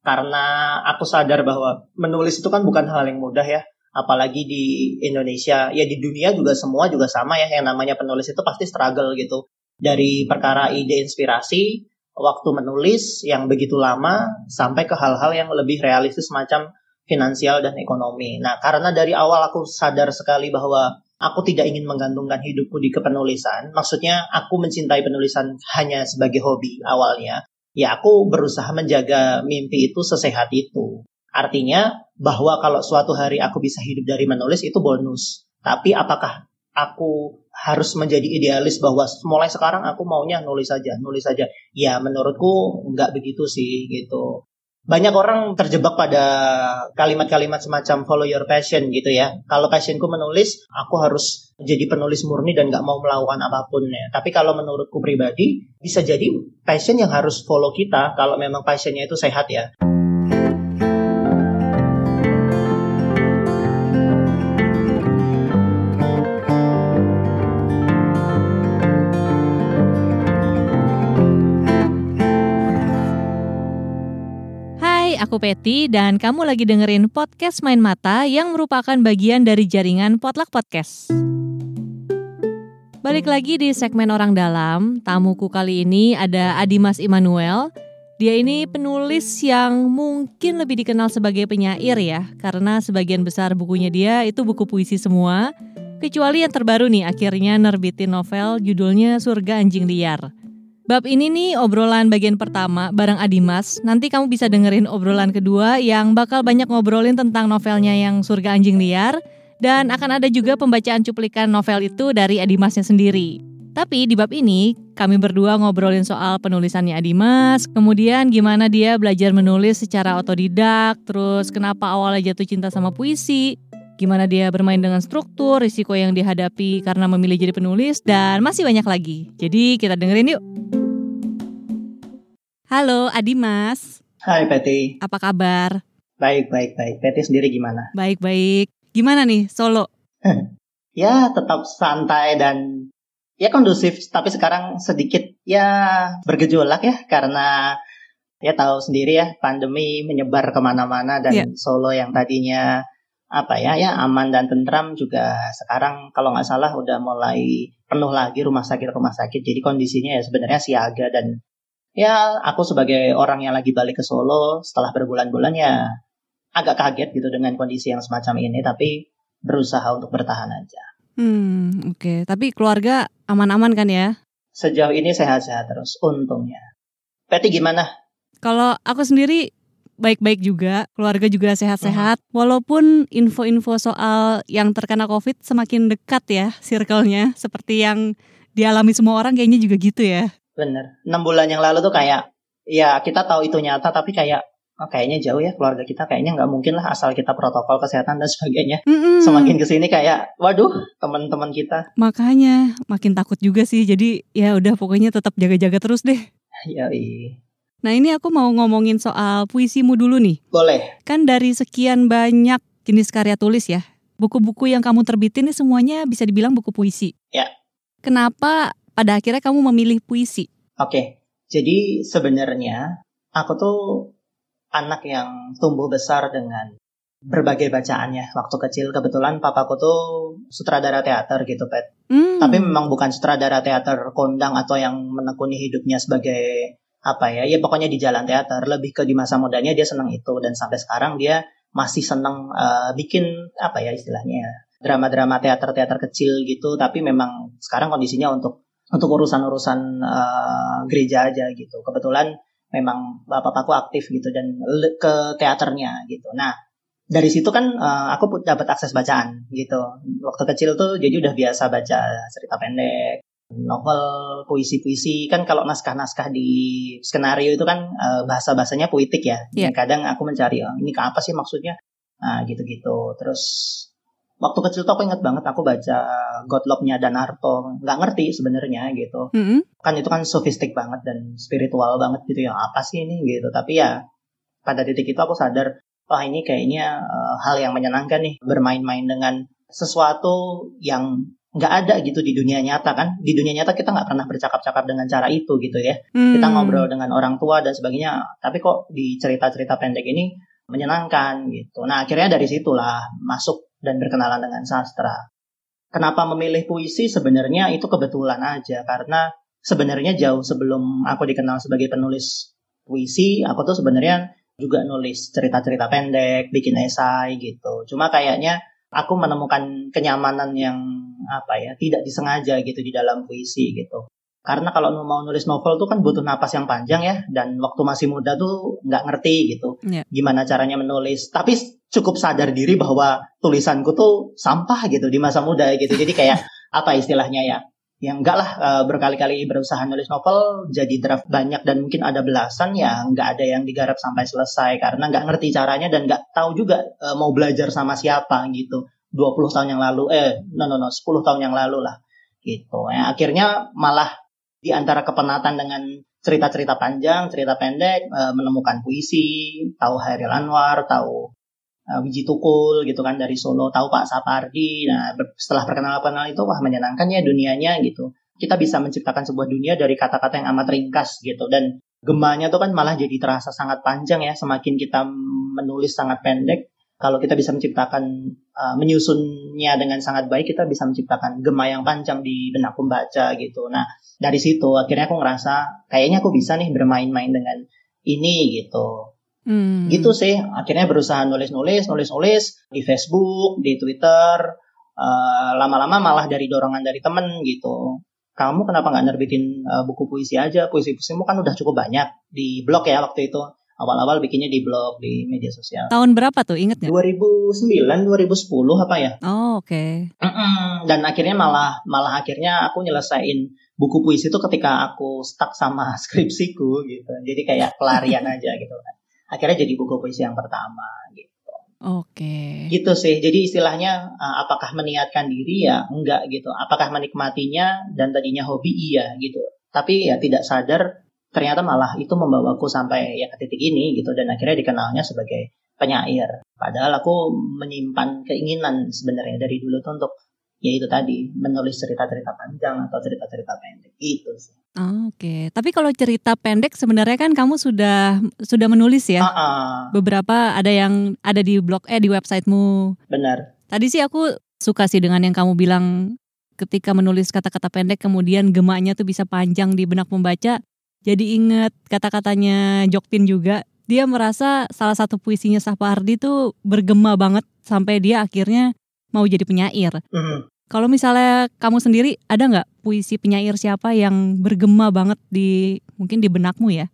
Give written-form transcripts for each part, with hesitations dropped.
Karena aku sadar bahwa menulis itu kan bukan hal yang mudah ya. Apalagi di Indonesia, ya di dunia juga semua juga sama ya. Yang namanya penulis itu pasti struggle gitu. Dari perkara ide inspirasi, waktu menulis yang begitu lama, sampai ke hal-hal yang lebih realistis macam finansial dan ekonomi. Nah, karena dari awal aku sadar sekali bahwa aku tidak ingin menggantungkan hidupku di kepenulisan. Maksudnya aku mencintai penulisan hanya sebagai hobi awalnya. Ya, aku berusaha menjaga mimpi itu sesehat itu. Artinya bahwa kalau suatu hari aku bisa hidup dari menulis itu bonus. Tapi apakah aku harus menjadi idealis bahwa mulai sekarang aku maunya nulis saja. Ya menurutku nggak begitu sih gitu. Banyak orang terjebak pada kalimat-kalimat semacam follow your passion gitu ya. Kalau passionku menulis, aku harus jadi penulis murni dan gak mau melakukan apapun ya. Tapi kalau menurutku pribadi, bisa jadi passion yang harus follow kita kalau memang passionnya itu sehat ya. Aku Peti dan kamu lagi dengerin podcast Main Mata yang merupakan bagian dari jaringan Potluck Podcast. Balik lagi di segmen Orang Dalam, tamuku kali ini ada Adimas Emanuel. Dia ini penulis yang mungkin lebih dikenal sebagai penyair ya, karena sebagian besar bukunya dia itu buku puisi semua, kecuali yang terbaru nih akhirnya nerbitin novel judulnya Surga Anjing Liar. Bab ini nih obrolan bagian pertama bareng Adimas. Nanti kamu bisa dengerin obrolan kedua yang bakal banyak ngobrolin tentang novelnya yang Surga Anjing Liar. Dan akan ada juga pembacaan cuplikan novel itu dari Adimasnya sendiri. Tapi di bab ini kami berdua ngobrolin soal penulisannya Adimas. Kemudian gimana dia belajar menulis secara otodidak. Terus kenapa awalnya jatuh cinta sama puisi. Gimana dia bermain dengan struktur, risiko yang dihadapi karena memilih jadi penulis. Dan masih banyak lagi. Jadi kita dengerin yuk. Halo Adimas. Hai Peti. Apa kabar? Baik. Peti sendiri gimana? Baik. Gimana nih Solo? Ya tetap santai dan ya kondusif. Tapi sekarang sedikit ya bergejolak ya. Karena ya tahu sendiri ya pandemi menyebar kemana-mana. Dan Solo yang tadinya aman dan tentram juga sekarang kalau nggak salah udah mulai penuh lagi rumah sakit. Jadi kondisinya ya sebenarnya siaga dan ya, aku sebagai orang yang lagi balik ke Solo setelah berbulan-bulan ya agak kaget gitu dengan kondisi yang semacam ini, tapi berusaha untuk bertahan aja. Oke. Tapi keluarga aman-aman kan ya? Sejauh ini sehat-sehat terus, untungnya. Peti gimana? Kalau aku sendiri baik-baik juga, keluarga juga sehat-sehat. Walaupun info-info soal yang terkena COVID semakin dekat ya circle-nya, seperti yang dialami semua orang kayaknya juga gitu ya. Bener, 6 bulan yang lalu tuh kayak ya kita tahu itu nyata tapi kayak kayaknya jauh ya keluarga kita, kayaknya gak mungkin lah asal kita protokol kesehatan dan sebagainya. Semakin kesini kayak waduh teman-teman kita. Makanya makin takut juga sih, jadi ya udah pokoknya tetap jaga-jaga terus deh. Yoi. Nah ini aku mau ngomongin soal puisimu dulu nih. Boleh. Kan dari sekian banyak jenis karya tulis ya, buku-buku yang kamu terbitin ini semuanya bisa dibilang buku puisi. Ya. Kenapa pada akhirnya kamu memilih puisi? Oke, jadi sebenarnya aku tuh anak yang tumbuh besar dengan berbagai bacaannya. Waktu kecil kebetulan papaku tuh sutradara teater gitu, Pet. Tapi memang bukan sutradara teater kondang atau yang menekuni hidupnya sebagai pokoknya di jalan teater. Lebih ke di masa mudanya dia senang itu dan sampai sekarang dia masih senang bikin drama-drama teater-teater kecil gitu. Tapi memang sekarang kondisinya untuk urusan-urusan gereja aja gitu. Kebetulan memang bapakku aktif gitu dan ke teaternya gitu. Nah, dari situ kan aku dapat akses bacaan gitu. Waktu kecil tuh jadi udah biasa baca cerita pendek, novel, puisi-puisi. Kan kalau naskah-naskah di skenario itu kan bahasa-bahasanya puitik ya. Yeah. Kadang aku mencari ini apa sih maksudnya? Nah, gitu-gitu. Terus waktu kecil tuh aku ingat banget aku baca Godlognya Danarto, nggak ngerti sebenarnya gitu. Kan itu kan sofistik banget dan spiritual banget gitu ya, apa sih ini gitu. Tapi ya pada titik itu aku sadar, wah ini kayaknya hal yang menyenangkan nih, bermain-main dengan sesuatu yang nggak ada gitu di dunia nyata kan. Di dunia nyata kita nggak pernah bercakap-cakap dengan cara itu gitu ya. Kita ngobrol dengan orang tua dan sebagainya, tapi kok di cerita-cerita pendek ini menyenangkan gitu. Nah akhirnya dari situlah masuk dan berkenalan dengan sastra. Kenapa memilih puisi? Sebenarnya itu kebetulan aja, karena sebenarnya jauh sebelum aku dikenal sebagai penulis puisi, aku tuh sebenarnya juga nulis cerita-cerita pendek, bikin esai gitu. Cuma kayaknya aku menemukan kenyamanan yang tidak disengaja gitu di dalam puisi gitu. Karena kalau mau nulis novel tuh kan butuh napas yang panjang ya, dan waktu masih muda tuh nggak ngerti gitu gimana caranya menulis. Tapi cukup sadar diri bahwa tulisanku tuh sampah gitu di masa muda gitu. Jadi kayak apa istilahnya ya? Ya enggak lah, berkali-kali berusaha nulis novel, jadi draft banyak dan mungkin ada belasan, ya enggak ada yang digarap sampai selesai karena enggak ngerti caranya dan enggak tahu juga mau belajar sama siapa gitu. 20 tahun yang lalu, 10 tahun yang lalu lah gitu. Ya, akhirnya malah di antara kepenatan dengan cerita-cerita panjang, cerita pendek, menemukan puisi, tahu Chairil Anwar, tahu Wiji Tukul gitu kan dari Solo, tahu Pak Sapardi. Nah setelah perkenalan itu wah menyenangkan ya dunianya gitu. Kita bisa menciptakan sebuah dunia dari kata-kata yang amat ringkas gitu, dan gemanya tuh kan malah jadi terasa sangat panjang ya, semakin kita menulis sangat pendek. Kalau kita bisa menciptakan menyusunnya dengan sangat baik, kita bisa menciptakan gema yang panjang di benak pembaca gitu. Nah dari situ akhirnya aku ngerasa kayaknya aku bisa nih bermain-main dengan ini gitu. Gitu sih, akhirnya berusaha nulis di Facebook, di Twitter, lama-lama malah dari dorongan dari temen gitu. Kamu kenapa gak nerbitin buku puisi aja, puisi-puisimu kan udah cukup banyak di blog ya waktu itu. Awal-awal bikinnya di blog, di media sosial. Tahun berapa tuh, inget gak? 2009, 2010 apa ya. Oh oke. Dan akhirnya malah akhirnya aku nyelesain buku puisi itu ketika aku stuck sama skripsiku gitu. Jadi kayak pelarian aja gitu kan. Akhirnya jadi buku puisi yang pertama gitu. Oke. Gitu sih. Jadi istilahnya apakah meniatkan diri, ya enggak gitu. Apakah menikmatinya dan tadinya hobi, iya gitu. Tapi ya tidak sadar ternyata malah itu membawaku sampai ya ke titik ini gitu. Dan akhirnya dikenalnya sebagai penyair. Padahal aku menyimpan keinginan sebenarnya dari dulu tuh untuk ya itu tadi, menulis cerita-cerita panjang atau cerita-cerita pendek gitu sih. Oke. Tapi kalau cerita pendek sebenarnya kan kamu sudah menulis ya. Beberapa ada yang ada di blog di websitemu. Benar. Tadi sih aku suka sih dengan yang kamu bilang ketika menulis kata-kata pendek kemudian gemanya tuh bisa panjang di benak pembaca. Jadi inget kata-katanya Jokpin juga. Dia merasa salah satu puisinya Sapardi tuh bergema banget sampai dia akhirnya mau jadi penyair. Kalau misalnya kamu sendiri ada nggak puisi penyair siapa yang bergema banget di mungkin di benakmu ya?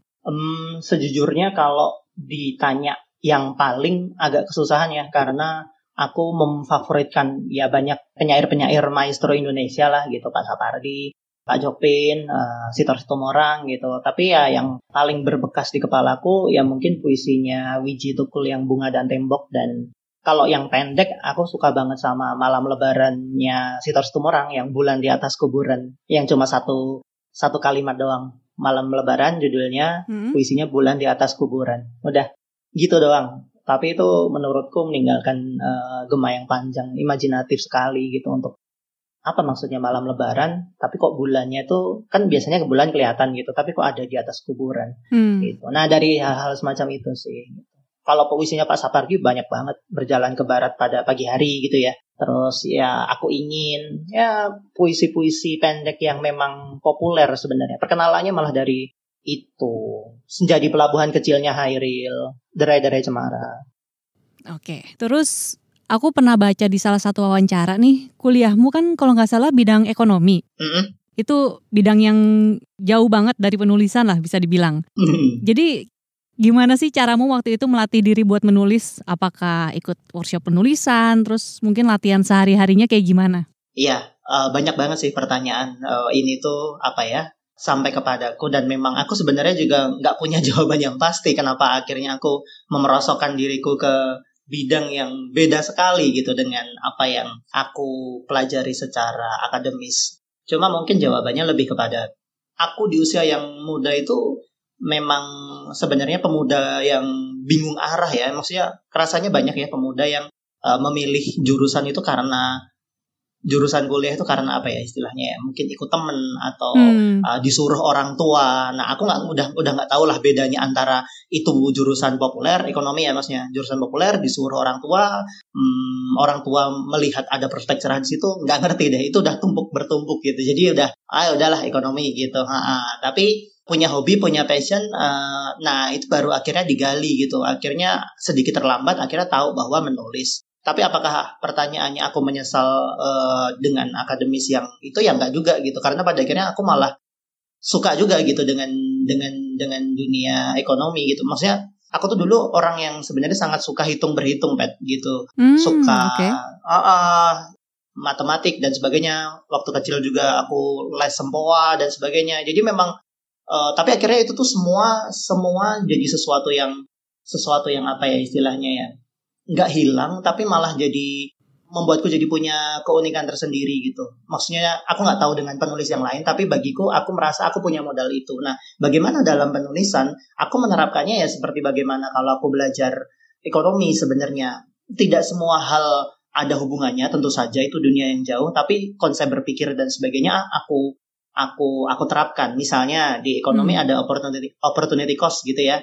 Sejujurnya kalau ditanya yang paling agak kesusahan ya, karena aku memfavoritkan ya banyak penyair-penyair maestro Indonesia lah gitu, Pak Sapardi, Pak Jokpin, Sitor Situmorang gitu. Tapi ya yang paling berbekas di kepalaku ya mungkin puisinya Wiji Tukul yang Bunga dan Tembok. Dan kalau yang pendek, aku suka banget sama Malam Lebarannya Sitor Situmorang yang Bulan di Atas Kuburan. Yang cuma satu kalimat doang. Malam Lebaran judulnya, puisinya Bulan di Atas Kuburan. Udah, gitu doang. Tapi itu menurutku meninggalkan gema yang panjang, imajinatif sekali gitu untuk apa maksudnya malam lebaran, tapi kok bulannya itu kan biasanya ke bulan kelihatan gitu, tapi kok ada di atas kuburan gitu. Nah dari hal-hal semacam itu sih. Kalau puisinya Pak Sapardi banyak banget, Berjalan ke Barat pada Pagi Hari gitu ya. Terus ya Aku Ingin, ya puisi-puisi pendek yang memang populer sebenarnya. Perkenalannya malah dari itu, Senja di Pelabuhan Kecilnya Chairil, Derai-Derai Cemara. Oke, terus aku pernah baca di salah satu wawancara nih, kuliahmu kan kalau nggak salah bidang ekonomi. Itu bidang yang jauh banget dari penulisan lah bisa dibilang. Jadi gimana sih caramu waktu itu melatih diri buat menulis? Apakah ikut workshop penulisan, terus mungkin latihan sehari-harinya kayak gimana? Iya, banyak banget sih pertanyaan ini tuh sampai kepadaku, dan memang aku sebenarnya juga nggak punya jawaban yang pasti kenapa akhirnya aku memerosokkan diriku ke bidang yang beda sekali gitu dengan apa yang aku pelajari secara akademis. Cuma mungkin jawabannya lebih kepada aku di usia yang muda itu memang sebenarnya pemuda yang bingung arah ya. Maksudnya kerasanya banyak ya pemuda yang memilih jurusan itu karena jurusan kuliah itu karena apa ya istilahnya ya, mungkin ikut temen atau disuruh orang tua. Nah aku nggak udah nggak tahu lah bedanya antara itu jurusan populer ekonomi ya maksudnya jurusan populer disuruh orang tua melihat ada perspektif di situ nggak ngerti deh itu udah bertumpuk gitu jadi udah udahlah ekonomi gitu tapi punya hobi punya passion nah itu baru akhirnya digali gitu akhirnya sedikit terlambat akhirnya tahu bahwa menulis. Tapi apakah pertanyaannya aku menyesal dengan akademis yang itu ya enggak juga gitu karena pada akhirnya aku malah suka juga gitu dengan dunia ekonomi gitu. Maksudnya aku tuh dulu orang yang sebenarnya sangat suka hitung berhitung Pat gitu. Matematik dan sebagainya. Waktu kecil juga aku les sempoa dan sebagainya. Jadi memang tapi akhirnya itu tuh semua jadi sesuatu yang apa ya istilahnya ya. Nggak hilang tapi malah jadi membuatku jadi punya keunikan tersendiri gitu. Maksudnya aku nggak tahu dengan penulis yang lain tapi bagiku aku merasa aku punya modal itu. Nah bagaimana dalam penulisan aku menerapkannya ya seperti bagaimana kalau aku belajar ekonomi sebenarnya. Tidak semua hal ada hubungannya tentu saja itu dunia yang jauh tapi konsep berpikir dan sebagainya aku terapkan. Misalnya di ekonomi ada opportunity cost gitu ya.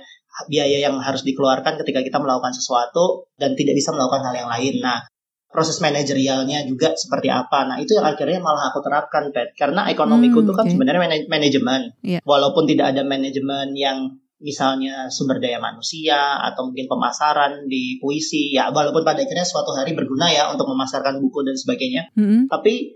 Biaya yang harus dikeluarkan ketika kita melakukan sesuatu dan tidak bisa melakukan hal yang lain. Nah, proses manajerialnya juga seperti apa? Nah, itu yang akhirnya malah aku terapkan, Pat. Karena ekonomiku itu kan sebenarnya manajemen. Yeah. Walaupun tidak ada manajemen yang misalnya sumber daya manusia atau mungkin pemasaran di puisi, ya walaupun pada akhirnya suatu hari berguna ya untuk memasarkan buku dan sebagainya. Mm-hmm. Tapi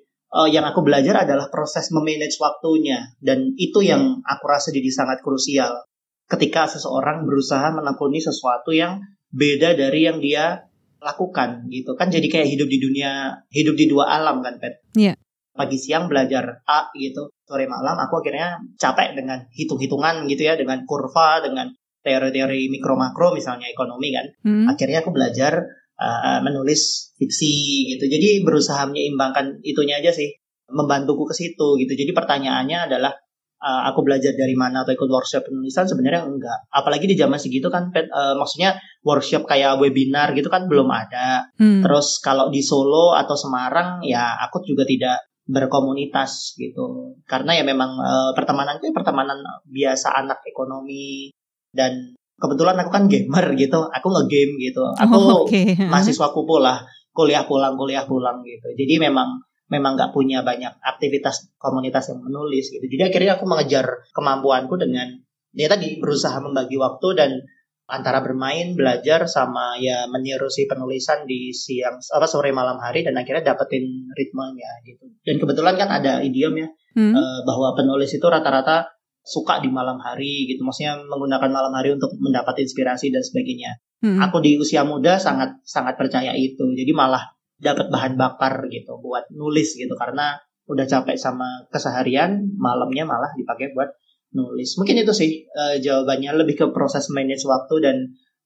yang aku belajar adalah proses memanage waktunya dan itu yang aku rasa jadi sangat krusial. Ketika seseorang berusaha menekuni sesuatu yang beda dari yang dia lakukan gitu kan jadi kayak hidup di dua alam kan Pat. Iya. Pagi siang belajar A gitu, sore malam aku akhirnya capek dengan hitung-hitungan gitu ya dengan kurva, dengan teori-teori mikro makro misalnya ekonomi kan. Akhirnya aku belajar menulis fiksi gitu. Jadi berusaha menyeimbangkan itunya aja sih, membantuku ke situ gitu. Jadi pertanyaannya adalah aku belajar dari mana atau ikut workshop penulisan sebenarnya enggak. Apalagi di zaman segitu kan maksudnya workshop kayak webinar gitu kan belum ada. Terus kalau di Solo atau Semarang ya aku juga tidak berkomunitas gitu. Karena ya memang pertemananku pertemanan biasa anak ekonomi dan kebetulan aku kan gamer gitu. Aku nge-game gitu. Aku mahasiswa kupu lah, kuliah pulang gitu. Jadi memang nggak punya banyak aktivitas komunitas yang menulis gitu. Jadi akhirnya aku mengejar kemampuanku dengan ya tadi berusaha membagi waktu dan antara bermain, belajar sama ya menerusi penulisan di siang sore malam hari dan akhirnya dapetin ritmenya gitu. Dan kebetulan kan ada idiom ya bahwa penulis itu rata-rata suka di malam hari gitu. Maksudnya menggunakan malam hari untuk mendapat inspirasi dan sebagainya. Aku di usia muda sangat percaya itu. Jadi malah dapat bahan bakar gitu buat nulis gitu karena udah capek sama keseharian malamnya malah dipakai buat nulis. Mungkin itu sih jawabannya lebih ke proses manage waktu dan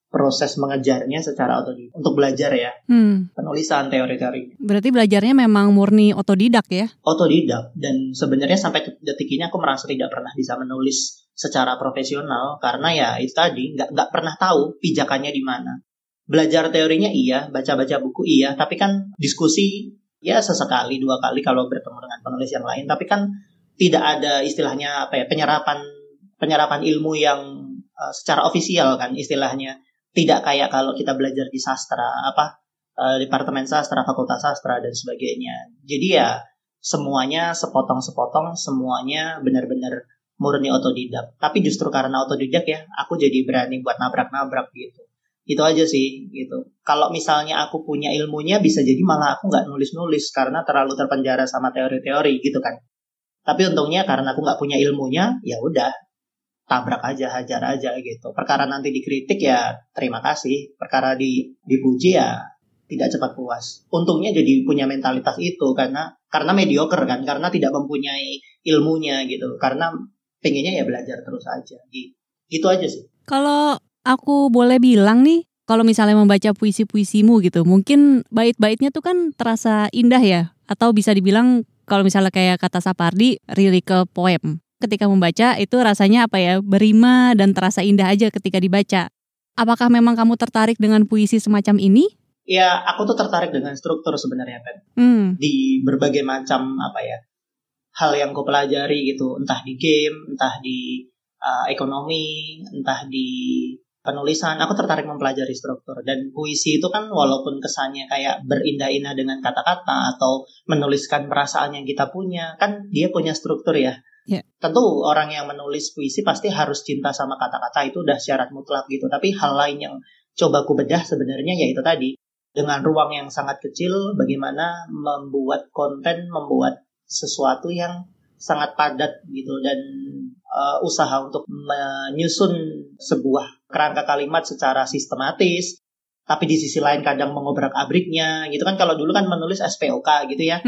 proses mengejarnya secara otodidak untuk belajar ya penulisan teori-teori. Berarti belajarnya memang murni otodidak ya? Otodidak dan sebenarnya sampai detik ini aku merasa tidak pernah bisa menulis secara profesional karena ya itu tadi nggak pernah tahu pijakannya di mana. Belajar teorinya iya, baca-baca buku iya, tapi kan diskusi ya sesekali, dua kali kalau bertemu dengan penulis yang lain, tapi kan tidak ada istilahnya apa ya, penyerapan ilmu yang secara ofisial kan istilahnya. Tidak kayak kalau kita belajar di sastra, departemen sastra, fakultas sastra dan sebagainya. Jadi ya semuanya sepotong-sepotong, semuanya benar-benar murni otodidak. Tapi justru karena otodidak ya, aku jadi berani buat nabrak-nabrak gitu. Itu aja sih gitu. Kalau misalnya aku punya ilmunya bisa jadi malah aku nggak nulis-nulis karena terlalu terpenjara sama teori-teori gitu kan. Tapi untungnya karena aku nggak punya ilmunya, ya udah tabrak aja, hajar aja gitu. Perkara nanti dikritik ya terima kasih. Perkara dipuji ya tidak cepat puas. Untungnya jadi punya mentalitas itu karena mediocre kan, karena tidak mempunyai ilmunya gitu. Karena pengennya ya belajar terus aja gitu. Itu aja sih. Kalau aku boleh bilang nih, kalau misalnya membaca puisi-puisimu gitu, mungkin bait-baitnya tuh kan terasa indah ya, atau bisa dibilang kalau misalnya kayak kata Sapardi, lyrical poem. Ketika membaca itu rasanya berima dan terasa indah aja ketika dibaca. Apakah memang kamu tertarik dengan puisi semacam ini? ya aku tuh tertarik dengan struktur sebenarnya Pen. Di berbagai macam hal yang aku pelajari gitu, entah di game, entah di ekonomi, entah di penulisan, aku tertarik mempelajari struktur. Dan puisi itu kan walaupun kesannya kayak berindah-indah dengan kata-kata atau menuliskan perasaan yang kita punya, kan dia punya struktur ya. Yeah. Tentu orang yang menulis puisi pasti harus cinta sama kata-kata, itu udah syarat mutlak gitu. Tapi hal lain yang coba ku bedah sebenarnya yaitu tadi, dengan ruang yang sangat kecil, bagaimana membuat konten, membuat sesuatu yang sangat padat gitu. Dan usaha untuk menyusun sebuah kerangka kalimat secara sistematis, tapi di sisi lain kadang mengobrak-abriknya gitu kan. Kalau dulu kan menulis SPOK gitu ya,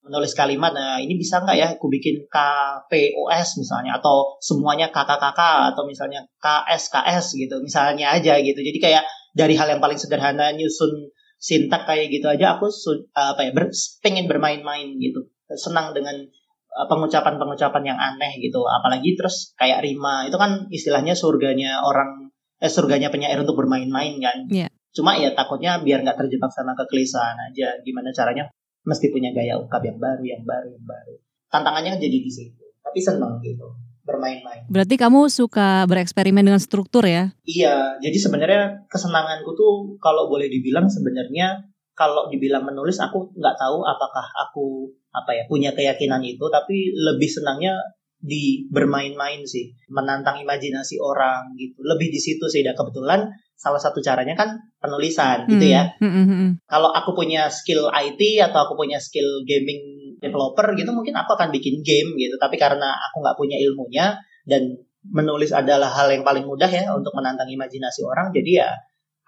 menulis kalimat, nah ini bisa nggak ya aku bikin KPOS misalnya, atau semuanya KKKK, atau misalnya KSKS gitu misalnya aja gitu. Jadi kayak dari hal yang paling sederhana nyusun sintak kayak gitu aja aku pengen bermain-main gitu, senang dengan pengucapan-pengucapan yang aneh gitu. Apalagi terus kayak rima, itu kan istilahnya surganya penyair untuk bermain-main kan. Yeah. Cuma ya takutnya biar gak terjebak sama kekelisahan aja, gimana caranya mesti punya gaya ungkap yang baru. Tantangannya jadi di situ, tapi senang gitu bermain-main. Berarti kamu suka bereksperimen dengan struktur ya? Iya, jadi sebenarnya kesenanganku tuh kalau boleh dibilang sebenarnya, kalau dibilang menulis, aku nggak tahu apakah aku punya keyakinan itu, tapi lebih senangnya di bermain-main sih, menantang imajinasi orang gitu. Lebih di situ sih, dan kebetulan salah satu caranya kan penulisan gitu ya. Kalau aku punya skill IT atau aku punya skill gaming developer gitu, mungkin aku akan bikin game gitu. Tapi karena aku nggak punya ilmunya dan menulis adalah hal yang paling mudah ya untuk menantang imajinasi orang, jadi ya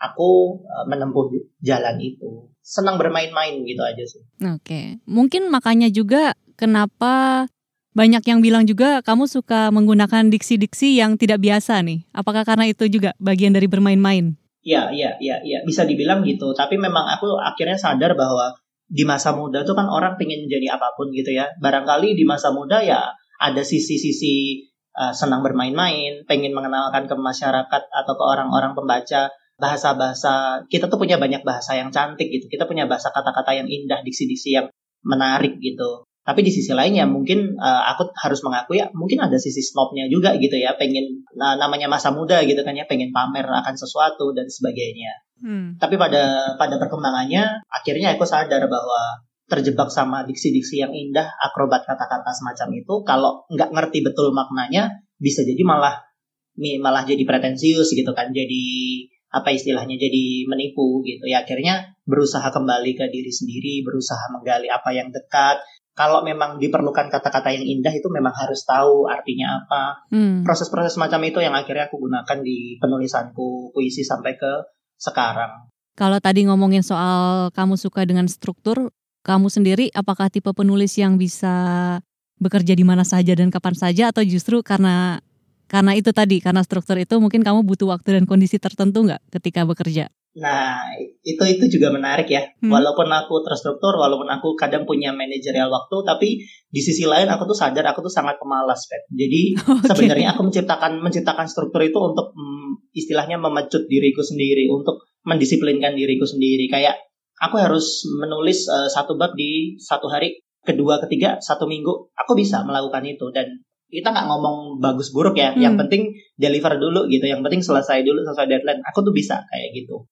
aku menempuh jalan itu. Senang bermain-main gitu aja sih. Oke. Mungkin makanya juga kenapa banyak yang bilang juga kamu suka menggunakan diksi-diksi yang tidak biasa nih. Apakah karena itu juga bagian dari bermain-main? Iya. Bisa dibilang gitu. Tapi memang aku akhirnya sadar bahwa di masa muda tuh kan orang pengen jadi apapun gitu ya. Barangkali di masa muda ya ada sisi-sisi senang bermain-main, pengen mengenalkan ke masyarakat atau ke orang-orang pembaca bahasa-bahasa, kita tuh punya banyak bahasa yang cantik gitu, kita punya bahasa kata-kata yang indah, diksi-diksi yang menarik gitu. Tapi di sisi lainnya mungkin aku harus mengakui ya, mungkin ada sisi snobnya juga gitu ya, pengen, namanya masa muda gitu kan ya, pengen pamer akan sesuatu dan sebagainya. Tapi pada perkembangannya akhirnya aku sadar bahwa terjebak sama diksi-diksi yang indah, akrobat kata-kata semacam itu, kalau nggak ngerti betul maknanya bisa jadi malah jadi pretensius gitu kan, jadi jadi menipu gitu ya. Akhirnya berusaha kembali ke diri sendiri, berusaha menggali apa yang dekat. Kalau memang diperlukan kata-kata yang indah itu memang harus tahu artinya apa. Proses-proses macam itu yang akhirnya aku gunakan di penulisanku puisi sampai ke sekarang. Kalau tadi ngomongin soal kamu suka dengan struktur, kamu sendiri apakah tipe penulis yang bisa bekerja di mana saja dan kapan saja, atau justru karena itu tadi, karena struktur itu mungkin kamu butuh waktu dan kondisi tertentu nggak ketika bekerja? Nah, itu juga menarik ya. Walaupun aku terstruktur, walaupun aku kadang punya manajerial waktu, tapi di sisi lain aku tuh sadar aku tuh sangat pemalas, Pep. Jadi sebenarnya aku menciptakan struktur itu untuk istilahnya memecut diriku sendiri, untuk mendisiplinkan diriku sendiri. Kayak aku harus menulis satu bab di satu hari, kedua, ketiga, satu minggu. Aku bisa melakukan itu, dan kita nggak ngomong bagus buruk ya, yang penting deliver dulu gitu, yang penting selesai dulu sesuai deadline. Aku tuh bisa kayak gitu.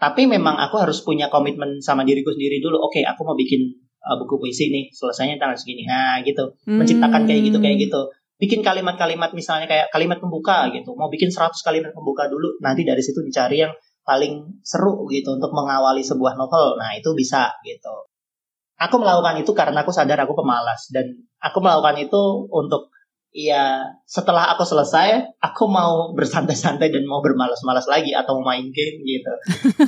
Tapi memang aku harus punya komitmen sama diriku sendiri dulu. Oke, aku mau bikin buku puisi nih, selesainya tanggal segini. Nah gitu, menciptakan kayak gitu. Bikin kalimat-kalimat misalnya kayak kalimat pembuka gitu. Mau bikin 100 kalimat pembuka dulu, nanti dari situ dicari yang paling seru gitu untuk mengawali sebuah novel. Nah itu bisa gitu. Aku melakukan itu karena aku sadar aku pemalas, dan aku melakukan itu untuk setelah aku selesai, aku mau bersantai-santai dan mau bermalas-malas lagi atau main game gitu.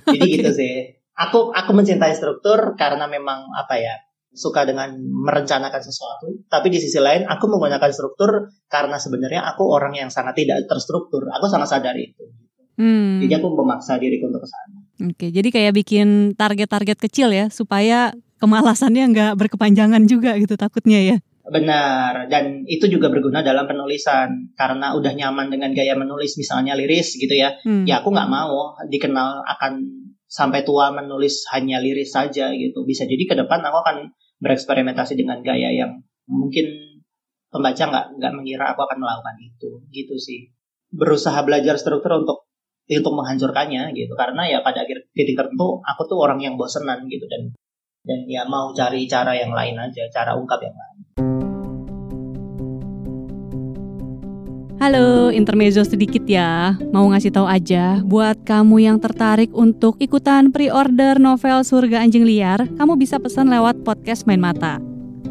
Jadi gitu sih. Aku mencintai struktur karena memang suka dengan merencanakan sesuatu, tapi di sisi lain aku menggunakan struktur karena sebenarnya aku orang yang sangat tidak terstruktur. Aku sangat sadar itu. Jadi aku memaksa diriku untuk kesana. Oke, jadi kayak bikin target-target kecil ya supaya kemalasannya nggak berkepanjangan juga gitu takutnya ya. Benar, dan itu juga berguna dalam penulisan. Karena udah nyaman dengan gaya menulis, misalnya liris gitu ya. Ya aku gak mau dikenal akan sampai tua menulis hanya lirik saja gitu. Bisa jadi ke depan aku akan bereksperimentasi dengan gaya yang mungkin pembaca nggak mengira aku akan melakukan itu gitu sih. Berusaha belajar struktur untuk menghancurkannya gitu, karena ya pada akhir titik tertentu aku tuh orang yang bosenan gitu, dan ya mau cari cara yang lain aja, cara ungkap yang lain. Halo, intermezzo sedikit ya. Mau ngasih tahu aja, buat kamu yang tertarik untuk ikutan pre-order novel Surga Anjing Liar, kamu bisa pesan lewat podcast Main Mata.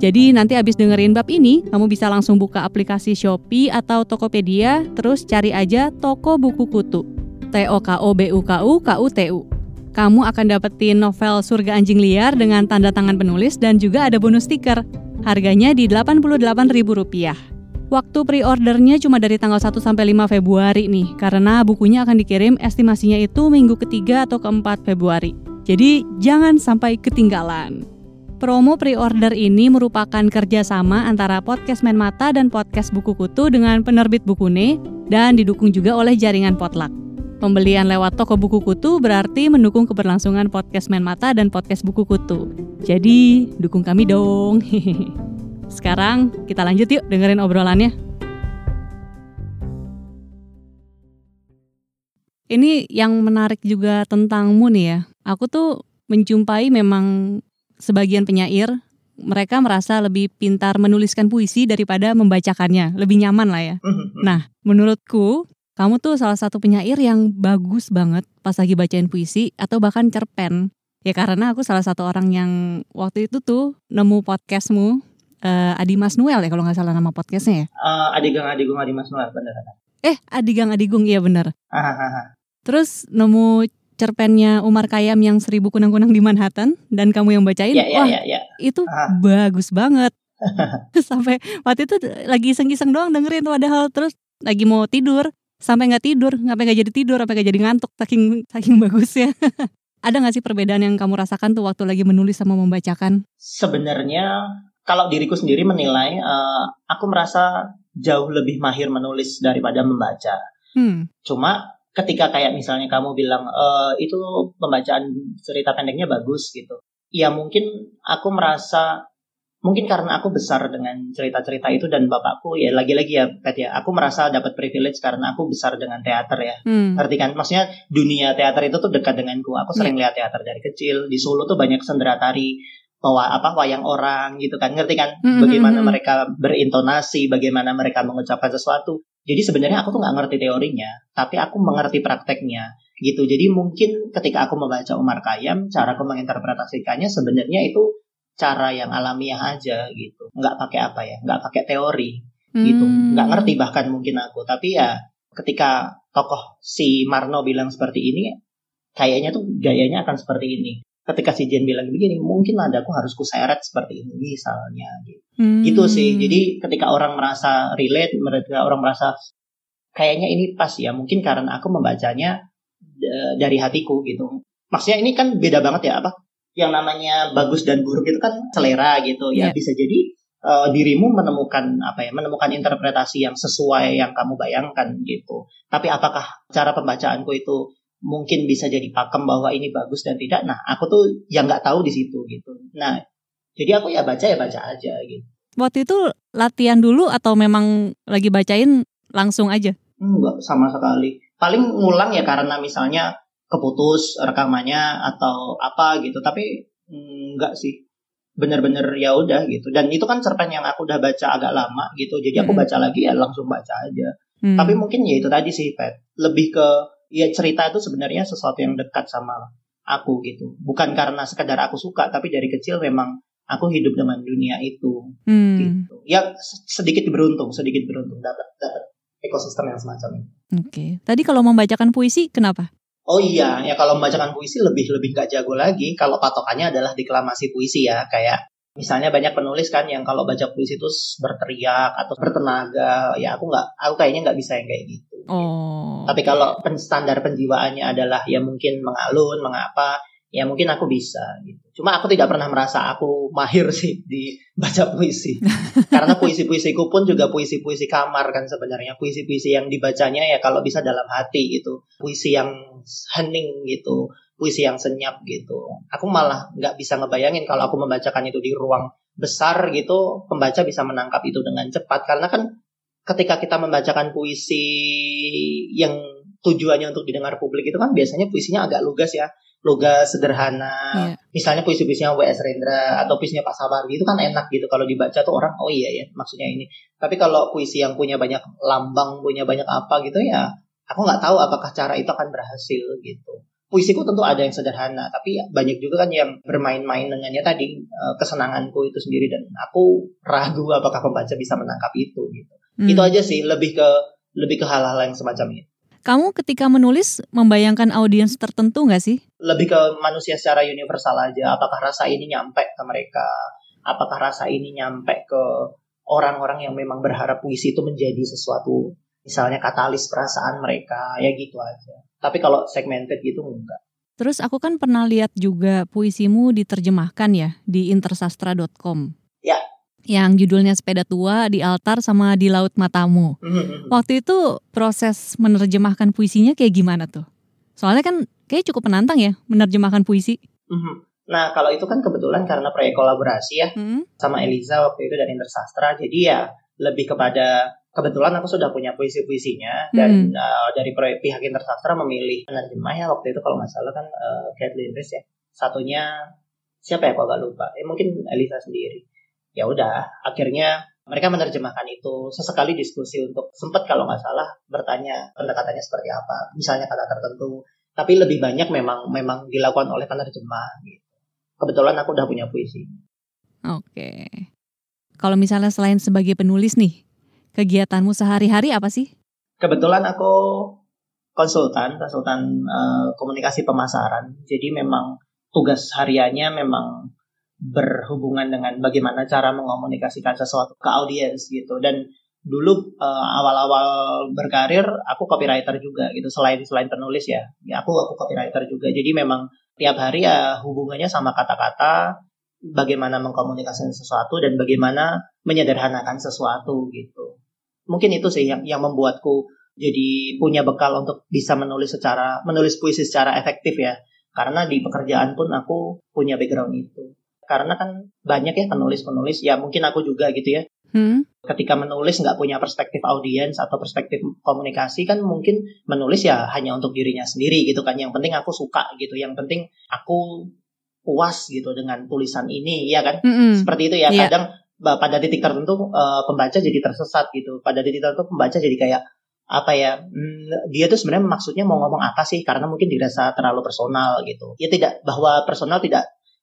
Jadi nanti abis dengerin bab ini, kamu bisa langsung buka aplikasi Shopee atau Tokopedia, terus cari aja Toko Buku Kutu. TOKOBUKUKUTU. Kamu akan dapetin novel Surga Anjing Liar dengan tanda tangan penulis dan juga ada bonus stiker. Harganya di Rp88.000. Waktu pre-ordernya cuma dari tanggal 1 sampai 5 Februari nih, karena bukunya akan dikirim estimasinya itu minggu ketiga atau keempat Februari. Jadi jangan sampai ketinggalan. Promo pre-order ini merupakan kerjasama antara podcast Main Mata dan podcast Buku Kutu dengan penerbit Bukune dan didukung juga oleh jaringan Potluck. Pembelian lewat Toko Buku Kutu berarti mendukung keberlangsungan podcast Main Mata dan podcast Buku Kutu. Jadi dukung kami dong. Sekarang kita lanjut yuk dengerin obrolannya. Ini yang menarik juga tentangmu nih ya. Aku tuh menjumpai memang sebagian penyair, mereka merasa lebih pintar menuliskan puisi daripada membacakannya. Lebih nyaman lah ya. Nah, menurutku kamu tuh salah satu penyair yang bagus banget pas lagi bacain puisi atau bahkan cerpen. Ya karena aku salah satu orang yang waktu itu tuh nemu podcastmu, Adimas Noel ya kalau nggak salah nama podcastnya ya. Adi Gang Adi Gung, Adimas Noel, bener. Adi Gang Adi Gung, iya bener. Terus nemu cerpennya Umar Kayam yang 1000 Kunang-kunang di Manhattan dan kamu yang bacain, wah. Itu bagus banget. Sampai waktu itu lagi iseng-iseng doang dengerin tuh, padahal terus lagi mau tidur sampai nggak tidur, sampai nggak jadi tidur, sampai nggak jadi ngantuk, saking bagusnya. Ada nggak sih perbedaan yang kamu rasakan tuh waktu lagi menulis sama membacakan? Sebenarnya kalau diriku sendiri menilai, aku merasa jauh lebih mahir menulis daripada membaca. Cuma ketika kayak misalnya kamu bilang, itu pembacaan cerita pendeknya bagus gitu. Ya mungkin aku merasa, mungkin karena aku besar dengan cerita-cerita itu dan bapakku, ya lagi-lagi ya Pat ya, aku merasa dapat privilege karena aku besar dengan teater ya. Ngerti kan? Maksudnya dunia teater itu tuh dekat denganku. Aku sering lihat teater dari kecil. Di Solo tuh banyak sendera tari, wayang orang gitu kan, ngerti kan bagaimana mereka berintonasi, bagaimana mereka mengucapkan sesuatu. Jadi sebenarnya aku tuh nggak ngerti teorinya, tapi aku mengerti prakteknya gitu. Jadi mungkin ketika aku membaca Umar Khayyam, cara aku menginterpretasikannya sebenarnya itu cara yang alamiah aja gitu, nggak pakai apa ya, nggak pakai teori gitu, nggak ngerti bahkan mungkin aku. Tapi ya ketika tokoh si Marno bilang seperti ini, kayaknya tuh gayanya akan seperti ini. Ketika si Jen bilang begini, mungkin nadaku harus kuseret seperti ini misalnya gitu. Gitu sih. Jadi ketika orang merasa relate, mereka orang merasa kayaknya ini pas ya, mungkin karena aku membacanya dari hatiku gitu. Maksudnya ini kan beda banget ya, apa yang namanya bagus dan buruk itu kan selera gitu ya. Bisa jadi dirimu menemukan apa ya, menemukan interpretasi yang sesuai yang kamu bayangkan gitu. Tapi apakah cara pembacaanku itu mungkin bisa jadi pakem bahwa ini bagus dan tidak. Nah, aku tuh yang nggak tahu di situ gitu. Nah, jadi aku ya baca aja gitu. Waktu itu latihan dulu atau memang lagi bacain langsung aja? Enggak, sama sekali. Paling ngulang ya karena misalnya keputus rekamannya atau apa gitu. Tapi enggak sih. Bener-bener ya udah gitu. Dan itu kan cerpen yang aku udah baca agak lama gitu. Jadi aku baca lagi ya langsung baca aja. Tapi mungkin ya itu tadi sih, Pat. Lebih ke ya cerita itu sebenarnya sesuatu yang dekat sama aku gitu. Bukan karena sekedar aku suka, tapi dari kecil memang aku hidup dengan dunia itu. Gitu. Ya sedikit beruntung dapat ekosistem yang semacam ini. Oke. Tadi kalau membacakan puisi kenapa? Oh iya, ya kalau membacakan puisi lebih gak jago lagi. Kalau patokannya adalah deklamasi puisi ya, kayak misalnya banyak penulis kan yang kalau baca puisi itu berteriak atau bertenaga, ya aku kayaknya nggak bisa yang kayak gitu. Tapi kalau standar penjiwaannya adalah ya mungkin mengalun, mengapa, ya mungkin aku bisa gitu. Cuma aku tidak pernah merasa aku mahir sih di baca puisi. Karena puisi-puisiku pun juga puisi-puisi kamar kan sebenarnya. Puisi-puisi yang dibacanya ya kalau bisa dalam hati gitu. Puisi yang hening gitu. Puisi yang senyap gitu. Aku malah gak bisa ngebayangin kalau aku membacakan itu di ruang besar gitu. Pembaca bisa menangkap itu dengan cepat. Karena kan ketika kita membacakan puisi yang tujuannya untuk didengar publik itu kan biasanya puisinya agak lugas ya. Lugas sederhana, yeah. Misalnya puisi-puisinya W.S. Rendra atau puisinya Pak Sapardi itu kan enak gitu kalau dibaca tuh orang oh iya ya maksudnya ini. Tapi kalau puisi yang punya banyak lambang, punya banyak apa gitu ya, aku nggak tahu apakah cara itu akan berhasil gitu. Puisiku tentu ada yang sederhana, tapi banyak juga kan yang bermain-main dengannya tadi kesenanganku itu sendiri dan aku ragu apakah pembaca bisa menangkap itu gitu. Itu aja sih lebih ke hal-hal yang semacam itu. Kamu ketika menulis membayangkan audiens tertentu nggak sih? Lebih ke manusia secara universal aja. Apakah rasa ini nyampe ke mereka? Apakah rasa ini nyampe ke orang-orang yang memang berharap puisi itu menjadi sesuatu? Misalnya katalis perasaan mereka, ya gitu aja. Tapi kalau segmented gitu enggak. Terus aku kan pernah lihat juga puisimu diterjemahkan ya di intersastra.com. Ya. Yang judulnya Sepeda Tua, Di Altar, sama Di Laut Matamu. Waktu itu proses menerjemahkan puisinya kayak gimana tuh? Soalnya kan kayaknya cukup menantang ya menerjemahkan puisi. Nah kalau itu kan kebetulan karena proyek kolaborasi ya sama Eliza waktu itu dan Intersastra. Jadi ya lebih kepada kebetulan aku sudah punya puisi-puisinya. Dan dari proyek pihak Intersastra memilih penerjemahnya waktu itu kalau gak salah kan Kathleen Ries ya. Satunya siapa ya kalau gak lupa mungkin Eliza sendiri. Ya udah, akhirnya mereka menerjemahkan itu sesekali diskusi untuk sempat kalau nggak salah bertanya pendekatannya seperti apa, misalnya kata tertentu. Tapi lebih banyak memang dilakukan oleh penerjemah. Gitu. Kebetulan aku udah punya puisi. Oke. Kalau misalnya selain sebagai penulis nih, kegiatanmu sehari-hari apa sih? Kebetulan aku konsultan komunikasi pemasaran. Jadi memang tugas hariannya memang berhubungan dengan bagaimana cara mengomunikasikan sesuatu ke audiens gitu. Dan dulu awal-awal berkarir aku copywriter juga gitu, selain penulis ya aku copywriter juga. Jadi memang tiap hari ya hubungannya sama kata-kata, bagaimana mengkomunikasikan sesuatu dan bagaimana menyederhanakan sesuatu gitu. Mungkin itu sih yang membuatku jadi punya bekal untuk bisa menulis puisi secara efektif ya, karena di pekerjaan pun aku punya background itu. Karena kan banyak ya penulis-penulis, ya mungkin aku juga gitu ya. Ketika menulis nggak punya perspektif audiens atau perspektif komunikasi kan mungkin menulis ya hanya untuk dirinya sendiri gitu kan. Yang penting aku suka gitu, yang penting aku puas gitu dengan tulisan ini, ya kan? Seperti itu ya, kadang pada titik tertentu pembaca jadi tersesat gitu. Pada titik tertentu pembaca jadi kayak, apa ya, dia tuh sebenarnya maksudnya mau ngomong apa sih? Karena mungkin dirasa terlalu personal gitu. Ya tidak, bahwa personal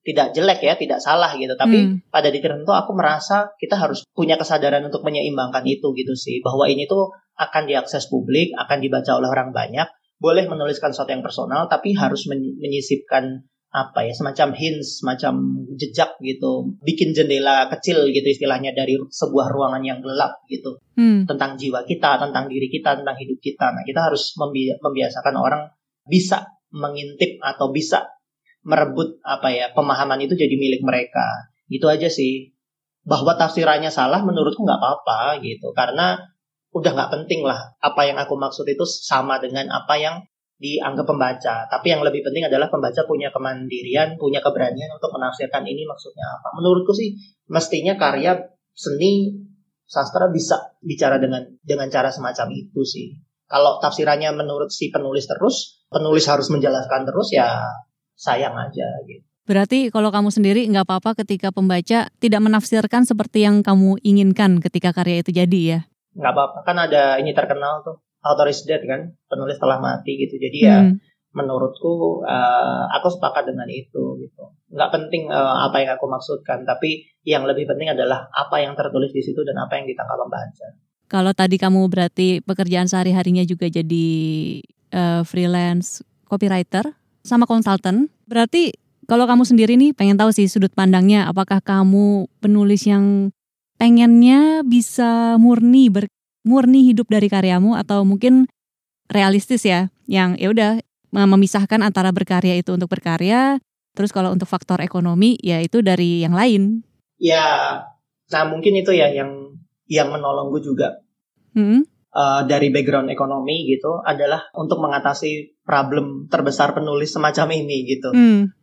tidak jelek ya, tidak salah gitu. Tapi pada titik tertentu aku merasa kita harus punya kesadaran untuk menyeimbangkan itu gitu sih. Bahwa ini tuh akan diakses publik, akan dibaca oleh orang banyak. Boleh menuliskan sesuatu yang personal, tapi harus menyisipkan apa ya, semacam hints, semacam jejak gitu. Bikin jendela kecil gitu istilahnya dari sebuah ruangan yang gelap gitu. Tentang jiwa kita, tentang diri kita, tentang hidup kita. Nah kita harus membiasakan orang bisa mengintip atau bisa merebut apa ya pemahaman itu jadi milik mereka. Gitu aja sih. Bahwa tafsirannya salah menurutku nggak apa-apa gitu, karena udah nggak penting lah apa yang aku maksud itu sama dengan apa yang dianggap pembaca. Tapi yang lebih penting adalah pembaca punya kemandirian, punya keberanian untuk menafsirkan ini maksudnya apa. Menurutku sih mestinya karya seni sastra bisa bicara dengan cara semacam itu sih. Kalau tafsirannya menurut si penulis terus, penulis harus menjelaskan terus ya sayang aja gitu. Berarti kalau kamu sendiri gak apa-apa ketika pembaca tidak menafsirkan seperti yang kamu inginkan ketika karya itu jadi ya? Gak apa-apa, kan ada ini terkenal tuh, author is dead kan, penulis telah mati gitu. Jadi ya menurutku aku sepakat dengan itu gitu. Gak penting apa yang aku maksudkan, tapi yang lebih penting adalah apa yang tertulis di situ dan apa yang ditangkap pembaca. Kalau tadi kamu berarti pekerjaan sehari-harinya juga jadi freelance copywriter sama konsultan, berarti kalau kamu sendiri nih pengen tahu sih sudut pandangnya, apakah kamu penulis yang pengennya bisa murni hidup dari karyamu atau mungkin realistis ya, yang ya udah memisahkan antara berkarya itu untuk berkarya, Terus kalau untuk faktor ekonomi ya itu dari yang lain. Ya, nah mungkin itu ya yang menolong gue juga. Dari background ekonomi gitu adalah untuk mengatasi problem terbesar penulis semacam ini gitu.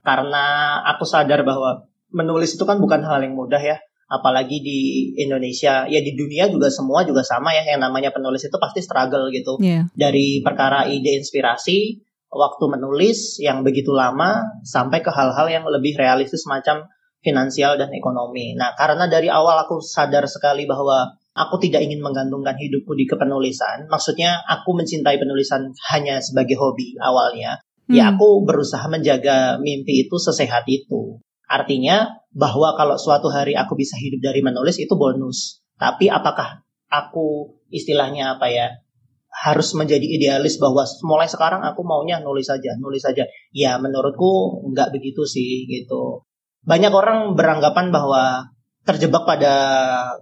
Karena aku sadar bahwa menulis itu kan bukan hal yang mudah ya. Apalagi di Indonesia, ya di dunia juga semua juga sama ya. Yang namanya penulis itu pasti struggle gitu. Dari perkara ide inspirasi, waktu menulis yang begitu lama, sampai ke hal-hal yang lebih realistis macam finansial dan ekonomi. Nah karena dari awal aku sadar sekali bahwa aku tidak ingin menggantungkan hidupku di kepenulisan. Maksudnya aku mencintai penulisan hanya sebagai hobi awalnya. Ya aku berusaha menjaga mimpi itu sesehat itu. Artinya bahwa kalau suatu hari aku bisa hidup dari menulis itu bonus. Tapi apakah aku istilahnya apa ya, harus menjadi idealis bahwa mulai sekarang aku maunya nulis saja. Ya menurutku nggak begitu sih gitu. Banyak orang beranggapan bahwa terjebak pada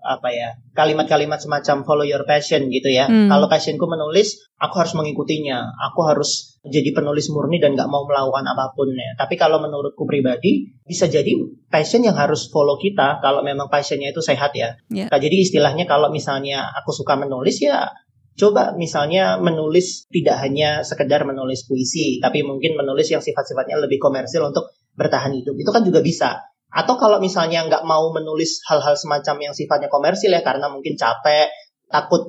apa ya, kalimat-kalimat semacam follow your passion gitu ya. Kalau passionku menulis, aku harus mengikutinya. Aku harus jadi penulis murni dan gak mau melakukan apapun ya. Tapi kalau menurutku pribadi, bisa jadi passion yang harus follow kita kalau memang passionnya itu sehat ya. Nah, jadi istilahnya kalau misalnya aku suka menulis ya, coba misalnya menulis tidak hanya sekedar menulis puisi, tapi mungkin menulis yang sifat-sifatnya lebih komersil untuk bertahan hidup. Itu kan juga bisa. Atau kalau misalnya gak mau menulis hal-hal semacam yang sifatnya komersil ya, karena mungkin capek, takut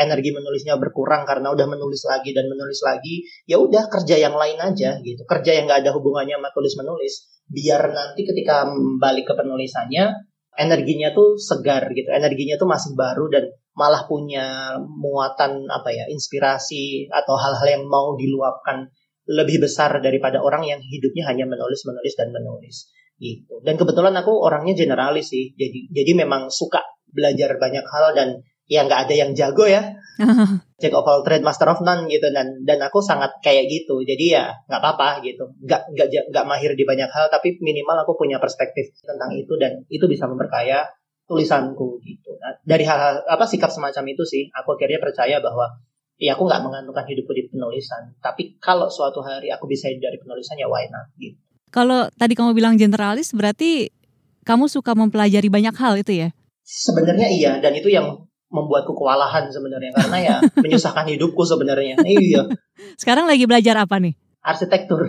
energi menulisnya berkurang karena udah menulis lagi, ya udah kerja yang lain aja gitu. Kerja yang nggak ada hubungannya sama tulis-menulis, biar nanti ketika balik ke penulisannya energinya tuh segar gitu, energinya tuh masih baru dan malah punya muatan apa ya, inspirasi atau hal-hal yang mau diluapkan lebih besar daripada orang yang hidupnya hanya menulis dan menulis gitu. Dan kebetulan aku orangnya generalis sih, jadi memang suka belajar banyak hal dan ya gak ada yang jago ya. Jack of all trade, master of none gitu. Dan aku sangat kayak gitu. Jadi ya gak apa-apa gitu. Gak mahir di banyak hal. Tapi minimal aku punya perspektif tentang itu. Dan itu bisa memperkaya tulisanku gitu. Nah, dari hal-hal sikap semacam itu sih, aku akhirnya percaya bahwa ya aku gak menggantungkan hidupku di penulisan. Tapi kalau suatu hari aku bisa hidup dari penulisan ya why not gitu. Kalau tadi kamu bilang generalis, berarti kamu suka mempelajari banyak hal itu ya? Sebenarnya iya. Dan itu yang membuatku kewalahan sebenarnya, karena ya menyusahkan hidupku sebenarnya. Iya. Sekarang lagi belajar apa nih? Arsitektur.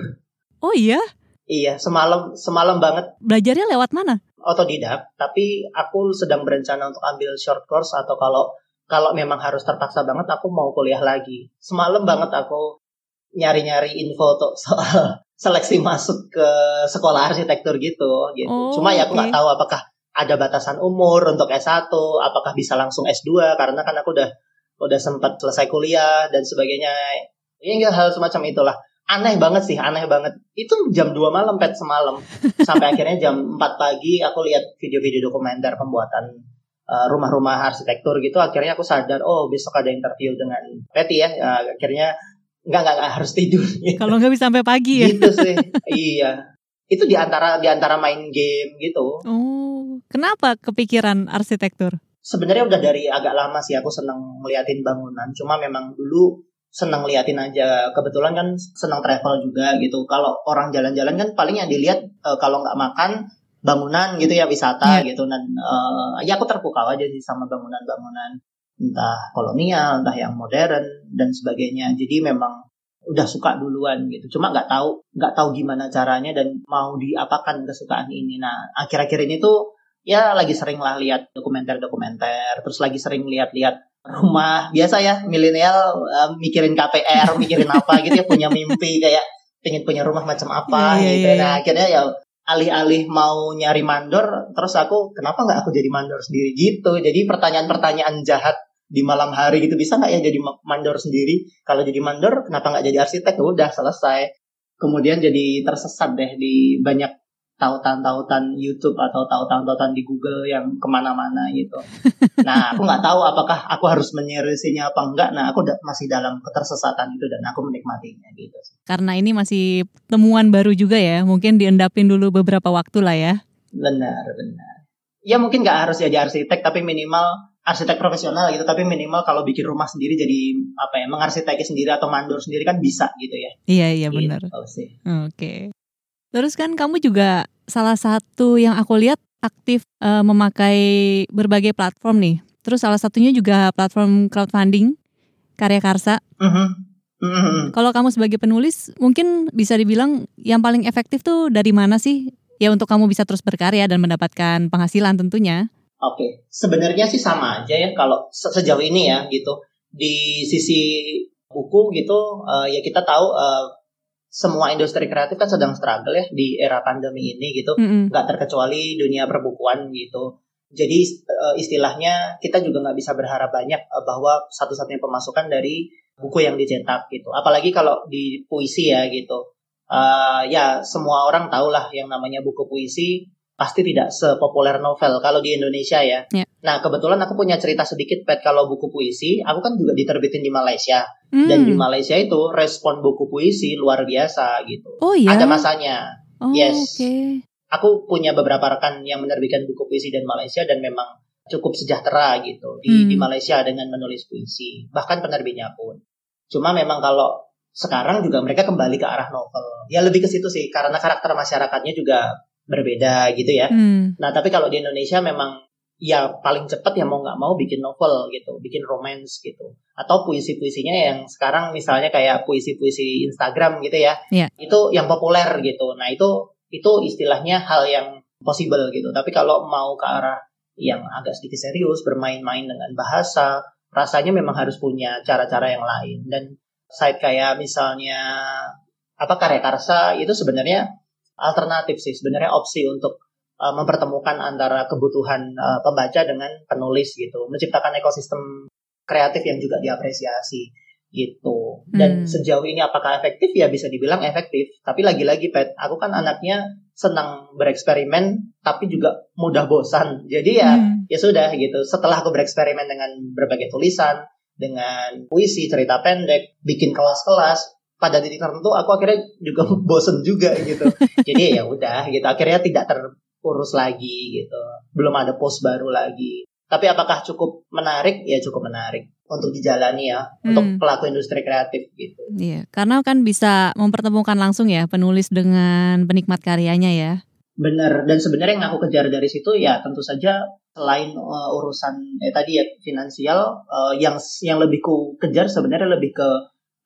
Oh iya? Iya, semalam banget. Belajarnya lewat mana? Otodidak, tapi aku sedang berencana untuk ambil short course, atau kalau memang harus terpaksa banget aku mau kuliah lagi. Semalam banget aku nyari-nyari info soal seleksi masuk ke sekolah arsitektur gitu. Oh, cuma ya aku nggak tahu apakah ada batasan umur untuk S1, apakah bisa langsung S2, karena kan aku udah sempat selesai kuliah dan sebagainya. Ya hal semacam itulah. Aneh banget. Itu jam 2 malam pet semalam. Sampai akhirnya jam 4 pagi aku lihat video-video dokumenter pembuatan rumah-rumah arsitektur gitu. Akhirnya aku sadar, oh besok ada interview dengan Peti ya. Akhirnya enggak harus tidur. Gitu. Kalau enggak bisa sampai pagi ya. Gitu sih. Iya. Itu di antara main game gitu. Oh, kenapa kepikiran arsitektur? Sebenarnya udah dari agak lama sih aku seneng ngeliatin bangunan. Cuma memang dulu seneng ngeliatin aja. Kebetulan kan seneng travel juga gitu. Kalau orang jalan-jalan kan paling yang dilihat kalau nggak makan bangunan gitu ya, wisata gitu. Dan ya aku terpukau aja sih sama bangunan-bangunan, entah kolonial, entah yang modern dan sebagainya. Jadi memang udah suka duluan gitu, cuma nggak tahu gimana caranya dan mau diapakan kesukaan ini. Nah akhir-akhir ini tuh ya lagi sering lah lihat dokumenter, terus lagi sering lihat rumah biasa ya, milenial mikirin KPR, mikirin apa gitu ya, punya mimpi kayak pengen punya rumah macam apa gitu. Nah akhirnya ya alih-alih mau nyari mandor, terus aku kenapa nggak aku jadi mandor sendiri gitu. Jadi pertanyaan-pertanyaan jahat di malam hari gitu, bisa nggak ya jadi mandor sendiri? Kalau jadi mandor, kenapa nggak jadi arsitek? Udah selesai. Kemudian jadi tersesat deh di banyak tautan-tautan YouTube atau tautan-tautan di Google yang kemana-mana gitu. Nah, aku nggak tahu apakah aku harus menyerisinya apa enggak. Nah, aku masih dalam ketersesatan itu dan aku menikmatinya gitu. Karena ini masih temuan baru juga ya, mungkin diendapin dulu beberapa waktu lah ya. Benar. Ya mungkin nggak harus jadi arsitek, tapi minimal arsitek profesional gitu, tapi minimal kalau bikin rumah sendiri jadi mengarsiteki sendiri atau mandor sendiri kan bisa gitu ya. Iya benar. Oke. Terus kan kamu juga salah satu yang aku lihat aktif memakai berbagai platform nih. Terus salah satunya juga platform crowdfunding KaryaKarsa. Kalau kamu sebagai penulis mungkin bisa dibilang yang paling efektif tuh dari mana sih? Ya untuk kamu bisa terus berkarya dan mendapatkan penghasilan tentunya. Oke, sebenarnya sih sama aja ya kalau sejauh ini ya gitu. Di sisi buku gitu ya kita tahu semua industri kreatif kan sedang struggle ya di era pandemi ini gitu. Gak terkecuali dunia perbukuan gitu. Jadi istilahnya kita juga gak bisa berharap banyak bahwa satu-satunya pemasukan dari buku yang dicetak gitu. Apalagi kalau di puisi ya gitu. Ya semua orang tahulah yang namanya buku puisi pasti tidak sepopuler novel kalau di Indonesia ya. Yeah. Nah kebetulan aku punya cerita sedikit Pat kalau buku puisi, aku kan juga diterbitin di Malaysia dan di Malaysia itu respon buku puisi luar biasa gitu. Oh iya. Ada masanya. Oh, yes. Okay. Aku punya beberapa rekan yang menerbitkan buku puisi dan Malaysia dan memang cukup sejahtera gitu di Malaysia dengan menulis puisi bahkan penerbitnya pun. Cuma memang kalau sekarang juga mereka kembali ke arah novel. Ya lebih ke situ sih karena karakter masyarakatnya juga berbeda gitu ya. Nah tapi kalau di Indonesia memang ya paling cepat ya mau nggak mau bikin novel gitu, bikin romance gitu, atau puisi-puisinya yang sekarang misalnya kayak puisi-puisi Instagram gitu ya, itu yang populer gitu. Nah itu istilahnya hal yang possible gitu. Tapi kalau mau ke arah yang agak sedikit serius, bermain-main dengan bahasa, rasanya memang harus punya cara-cara yang lain. Dan site kayak misalnya apa KaryaKarsa itu sebenarnya alternatif sih, sebenarnya opsi untuk mempertemukan antara kebutuhan pembaca dengan penulis gitu, menciptakan ekosistem kreatif yang juga diapresiasi gitu. Dan sejauh ini apakah efektif? Ya bisa dibilang efektif, tapi lagi-lagi Pat, aku kan anaknya senang bereksperimen tapi juga mudah bosan. Jadi ya sudah gitu, setelah aku bereksperimen dengan berbagai tulisan, dengan puisi, cerita pendek, bikin kelas-kelas, pada titik tertentu aku akhirnya juga bosen juga gitu. Jadi ya udah gitu, akhirnya tidak terurus lagi gitu. Belum ada post baru lagi. Tapi apakah cukup menarik? Ya cukup menarik untuk dijalani ya, untuk pelaku industri kreatif gitu. Iya, karena kan bisa mempertemukan langsung ya penulis dengan penikmat karyanya ya. Benar, dan sebenarnya yang aku kejar dari situ ya tentu saja selain urusan tadi ya finansial, yang lebih ku kejar sebenarnya lebih ke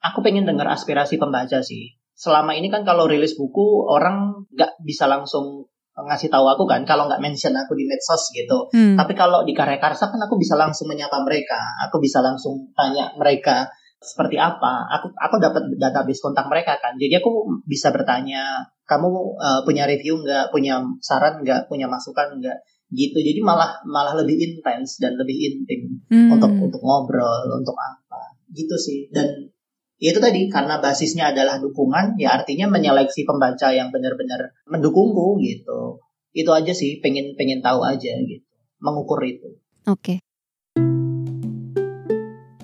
aku pengen dengar aspirasi pembaca sih. Selama ini kan kalau rilis buku orang nggak bisa langsung ngasih tahu aku kan, kalau nggak mention aku di medsos gitu. Tapi kalau di KaryaKarsa kan aku bisa langsung menyapa mereka, aku bisa langsung tanya mereka seperti apa. Aku dapat database kontak mereka kan. Jadi aku bisa bertanya, kamu punya review nggak, punya saran nggak, punya masukan nggak gitu. Jadi malah lebih intens dan lebih intim untuk ngobrol, untuk apa gitu sih. Dan itu tadi, karena basisnya adalah dukungan, ya artinya menyeleksi pembaca yang benar-benar mendukungku gitu. Itu aja sih, pengen tahu aja gitu, mengukur itu. Oke.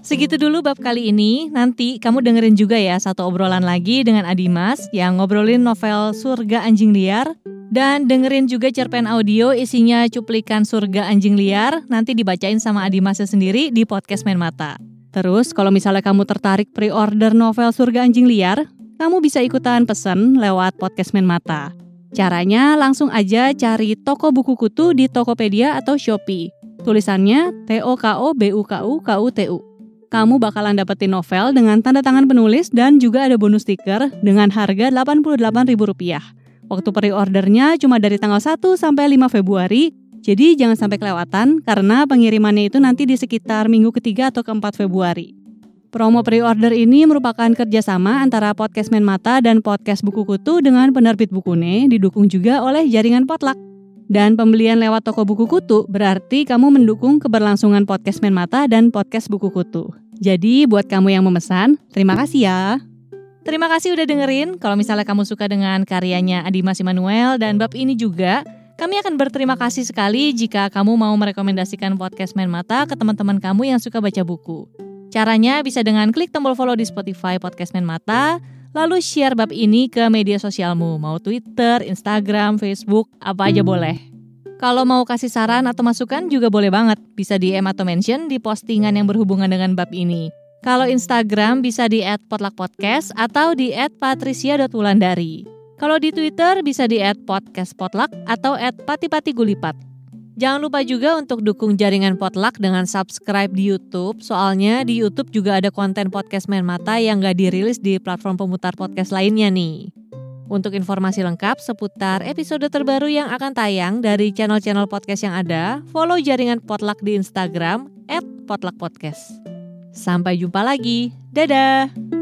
Segitu dulu bab kali ini, nanti kamu dengerin juga ya satu obrolan lagi dengan Adimas yang ngobrolin novel Surga Anjing Liar. Dan dengerin juga cerpen audio isinya cuplikan Surga Anjing Liar, nanti dibacain sama Adimasnya sendiri di podcast Main Mata. Terus kalau misalnya kamu tertarik pre-order novel Surga Anjing Liar, kamu bisa ikutan pesan lewat podcast Main Mata. Caranya langsung aja cari Toko Buku Kutu di Tokopedia atau Shopee. Tulisannya TOKOBUKUKUTU. Kamu bakalan dapetin novel dengan tanda tangan penulis dan juga ada bonus stiker dengan harga Rp88.000. Waktu pre-ordernya cuma dari tanggal 1 sampai 5 Februari. Jadi jangan sampai kelewatan karena pengirimannya itu nanti di sekitar minggu ketiga atau keempat Februari. Promo pre-order ini merupakan kerjasama antara podcast Main Mata dan podcast Buku Kutu dengan penerbit Bukune, didukung juga oleh jaringan Potluck. Dan pembelian lewat Toko Buku Kutu berarti kamu mendukung keberlangsungan podcast Main Mata dan podcast Buku Kutu. Jadi buat kamu yang memesan, terima kasih ya. Terima kasih udah dengerin. Kalau misalnya kamu suka dengan karyanya Adimas Emanuel dan bab ini juga, kami akan berterima kasih sekali jika kamu mau merekomendasikan podcast Main Mata ke teman-teman kamu yang suka baca buku. Caranya bisa dengan klik tombol follow di Spotify podcast Main Mata, lalu share bab ini ke media sosialmu, mau Twitter, Instagram, Facebook, apa aja boleh. Kalau mau kasih saran atau masukan juga boleh banget, bisa DM atau mention di postingan yang berhubungan dengan bab ini. Kalau Instagram bisa di @potluckpodcast atau di @patricia.wulandari. Kalau di Twitter bisa di @podcastpotluck atau @patipatigulipat. Jangan lupa juga untuk dukung jaringan Potluck dengan subscribe di YouTube. Soalnya di YouTube juga ada konten podcast Main Mata yang gak dirilis di platform pemutar podcast lainnya nih. Untuk informasi lengkap seputar episode terbaru yang akan tayang dari channel-channel podcast yang ada, follow jaringan Potluck di Instagram @potluckpodcast. Sampai jumpa lagi. Dadah!